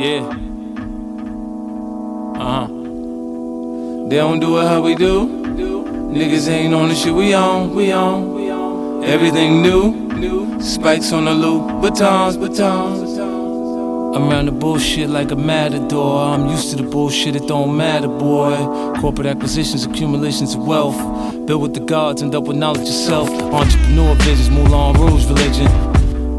Yeah. They don't do it how we do. Niggas ain't on the shit we on, we on. Everything new. Spikes on the Louboutins. I'm around the bullshit like a matador. I'm used to the bullshit, it don't matter, boy. Corporate acquisitions, accumulations of wealth. Build with the gods, end up with knowledge yourself. Entrepreneur visions, Moulin Rouge religion.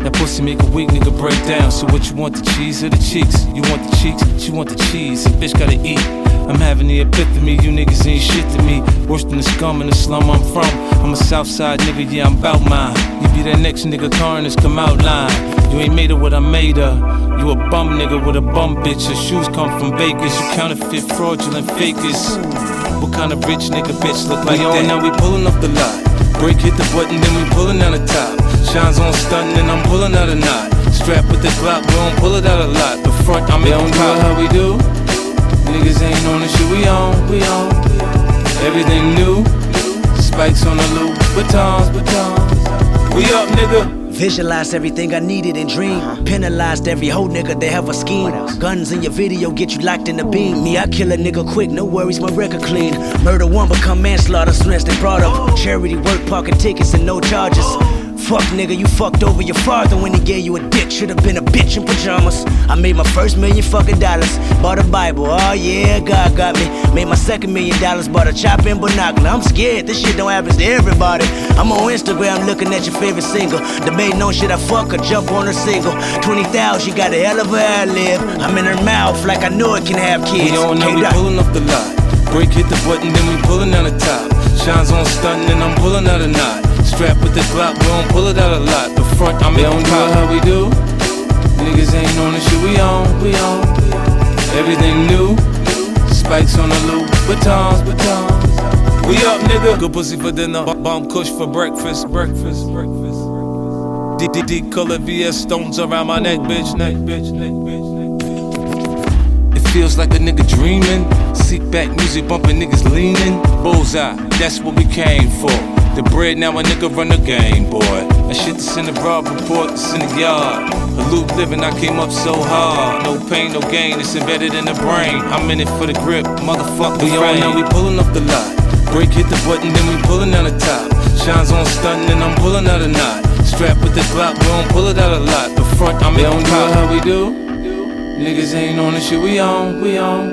That pussy make a weak nigga break down. So what you want, the cheese or the cheeks? You want the cheeks, she want the cheese. The bitch gotta eat. I'm having the epiphany, you niggas ain't shit to me. Worse than the scum in the slum I'm from. I'm a Southside nigga, yeah, I'm bout mine. You be that next nigga, carnage come out line. You ain't made of what I made of. You a bum nigga with a bum bitch. Your shoes come from Bakers. You counterfeit, fraudulent fakers. What kind of rich nigga bitch look like that? Now we pulling up the lot. Break hit the button, then we pulling out the top. Shines on stunting, and I'm pulling out a knot. Strap with the Glock, we don't pull it out a lot. The front, I'm in on how we do. Niggas ain't on the shit we on, we on. Everything new. Spikes on the Louboutins. We up, nigga. Visualized everything I needed and dreamed. Penalized every whole nigga, they have a scheme. Guns in your video get you locked in the beam. Me, I kill a nigga quick, no worries, my record clean. Murder one become manslaughter, slants they brought up. Charity work, parking tickets and no charges. Fuck nigga, you fucked over your father when he gave you a dick. Should've been a bitch in pajamas. I made my first million fucking dollars, bought a Bible, oh yeah, God got me. Made my second $1 million, bought a chopping binocular. I'm scared, this shit don't happen to everybody. I'm on Instagram looking at your favorite single, debating on shit I fuck or jump on her single. 20,000, she got a hell of a ad lib. I'm in her mouth like I know it can have kids. We don't know, we pulling up the lot. Break hit the button, then we pulling out the top. Shines on stunting, and I'm pulling out a knot. Strap with the Glock, we don't pull it out a lot. The front, I'm in on how we do. Niggas ain't on the shit we on, we on. Everything new. Spikes on the Louboutins. We up, nigga. Good pussy for dinner, bomb kush for breakfast. DDD color VS stones around my neck, bitch. It feels like a nigga dreaming. Seat back music bumping, niggas leaning. Bullseye, that's what we came for. The bread, now a nigga run the game, boy. That shit that's in the broad report, it's in the yard. A loop living, I came up so hard. No pain, no gain, it's embedded in the brain. I'm in it for the grip, motherfucker. We on now, we pulling up the lot. Break hit the button, then we pulling out the top. Shines on stunting, and I'm pulling out a knot. Strap with the Glock, we don't pull it out a lot. The front, I'm in on how we do. Niggas ain't on the shit we on, we on.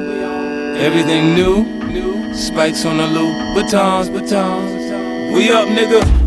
Everything new. Spikes on the Louboutins. We up, nigga.